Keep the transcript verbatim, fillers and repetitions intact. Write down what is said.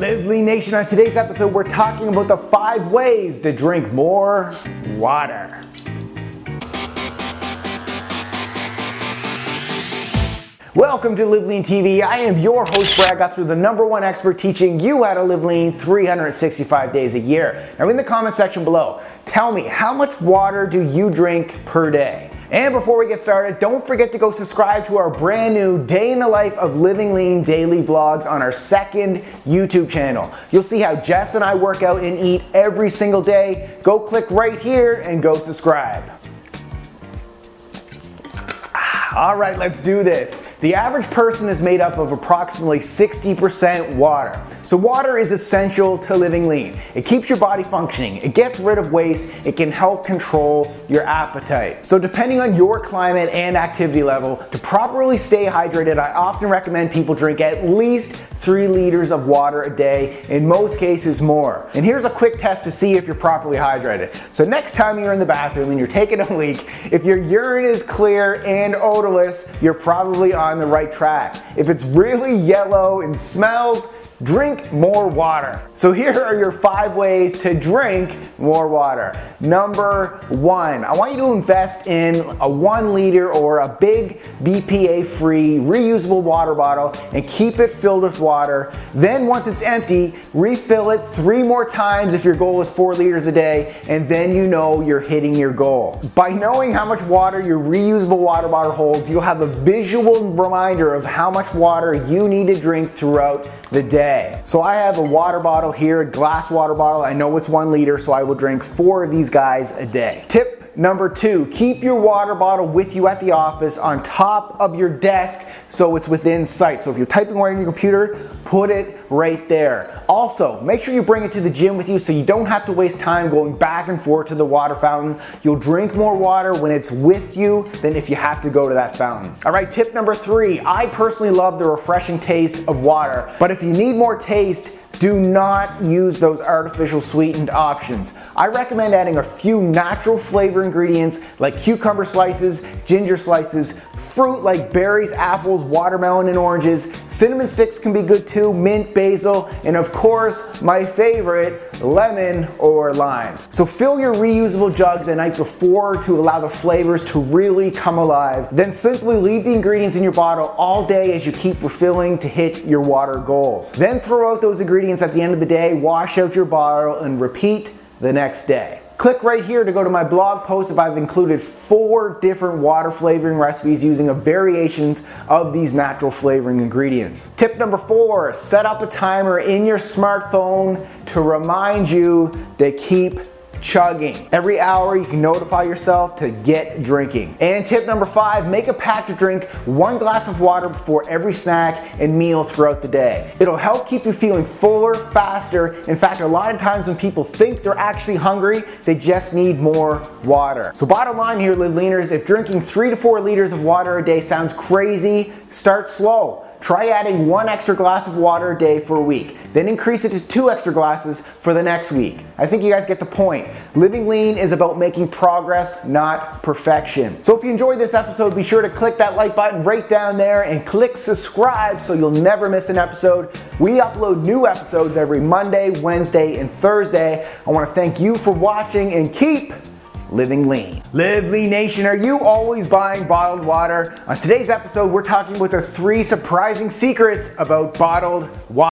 Live Lean Nation. On today's episode, we're talking about the five ways to drink more water. Welcome to Live Lean T V. I am your host, Brad Godfrey, the number one expert teaching you how to live lean three hundred sixty-five days a year. Now in the comment section below, tell me, how much water do you drink per day? And before we get started, don't forget to go subscribe to our brand new Day in the Life of Living Lean daily vlogs on our second YouTube channel. You'll see how Jess and I work out and eat every single day. Go click right here and go subscribe. All right, let's do this. The average person is made up of approximately sixty percent water. So water is essential to living lean. It keeps your body functioning, it gets rid of waste, it can help control your appetite. So depending on your climate and activity level, to properly stay hydrated, I often recommend people drink at least three liters of water a day, in most cases more. And here's a quick test to see if you're properly hydrated. So next time you're in the bathroom and you're taking a leak, if your urine is clear and odorless, you're probably on the right track. If it's really yellow and smells, drink more water. So here are your five ways to drink more water. Number one, I want you to invest in a one liter or a big B P A-free reusable water bottle and keep it filled with water. Then once it's empty, refill it three more times if your goal is four liters a day, and then you know you're hitting your goal. By knowing how much water your reusable water bottle holds, you'll have a visual reminder of how much water you need to drink throughout the day. So I have a water bottle here, a glass water bottle. I know it's one liter, so I will drink four of these guys a day. Tip number two, keep your water bottle with you at the office on top of your desk so it's within sight. So if you're typing away on your computer, put it right there. Also, make sure you bring it to the gym with you so you don't have to waste time going back and forth to the water fountain. You'll drink more water when it's with you than if you have to go to that fountain. All right, tip number three. I personally love the refreshing taste of water, but if you need more taste, do not use those artificial sweetened options. I recommend adding a few natural flavor ingredients like cucumber slices, ginger slices, fruit like berries, apples, watermelon, and oranges. Cinnamon sticks can be good too, mint, basil, and of course, my favorite, lemon or limes. So fill your reusable jug the night before to allow the flavors to really come alive. Then simply leave the ingredients in your bottle all day as you keep refilling to hit your water goals. Then throw out those ingredients at the end of the day, wash out your bottle, and repeat the next day. Click right here to go to my blog post if I've included four different water flavoring recipes using a variations of these natural flavoring ingredients. Tip number four, set up a timer in your smartphone to remind you to keep chugging. Every hour you can notify yourself to get drinking. And tip number five, make a pact to drink one glass of water before every snack and meal throughout the day. It'll help keep you feeling fuller, faster. In fact, a lot of times when people think they're actually hungry, they just need more water. So bottom line here, Live Leaners, if drinking three to four liters of water a day sounds crazy, start slow. Try adding one extra glass of water a day for a week, then increase it to two extra glasses for the next week. I think you guys get the point. Living lean is about making progress, not perfection. So if you enjoyed this episode, be sure to click that like button right down there and click subscribe so you'll never miss an episode. We upload new episodes every Monday, Wednesday, and Thursday. I want to thank you for watching and keep living lean. Live Lean Nation, are you always buying bottled water? On today's episode, we're talking about the three surprising secrets about bottled water.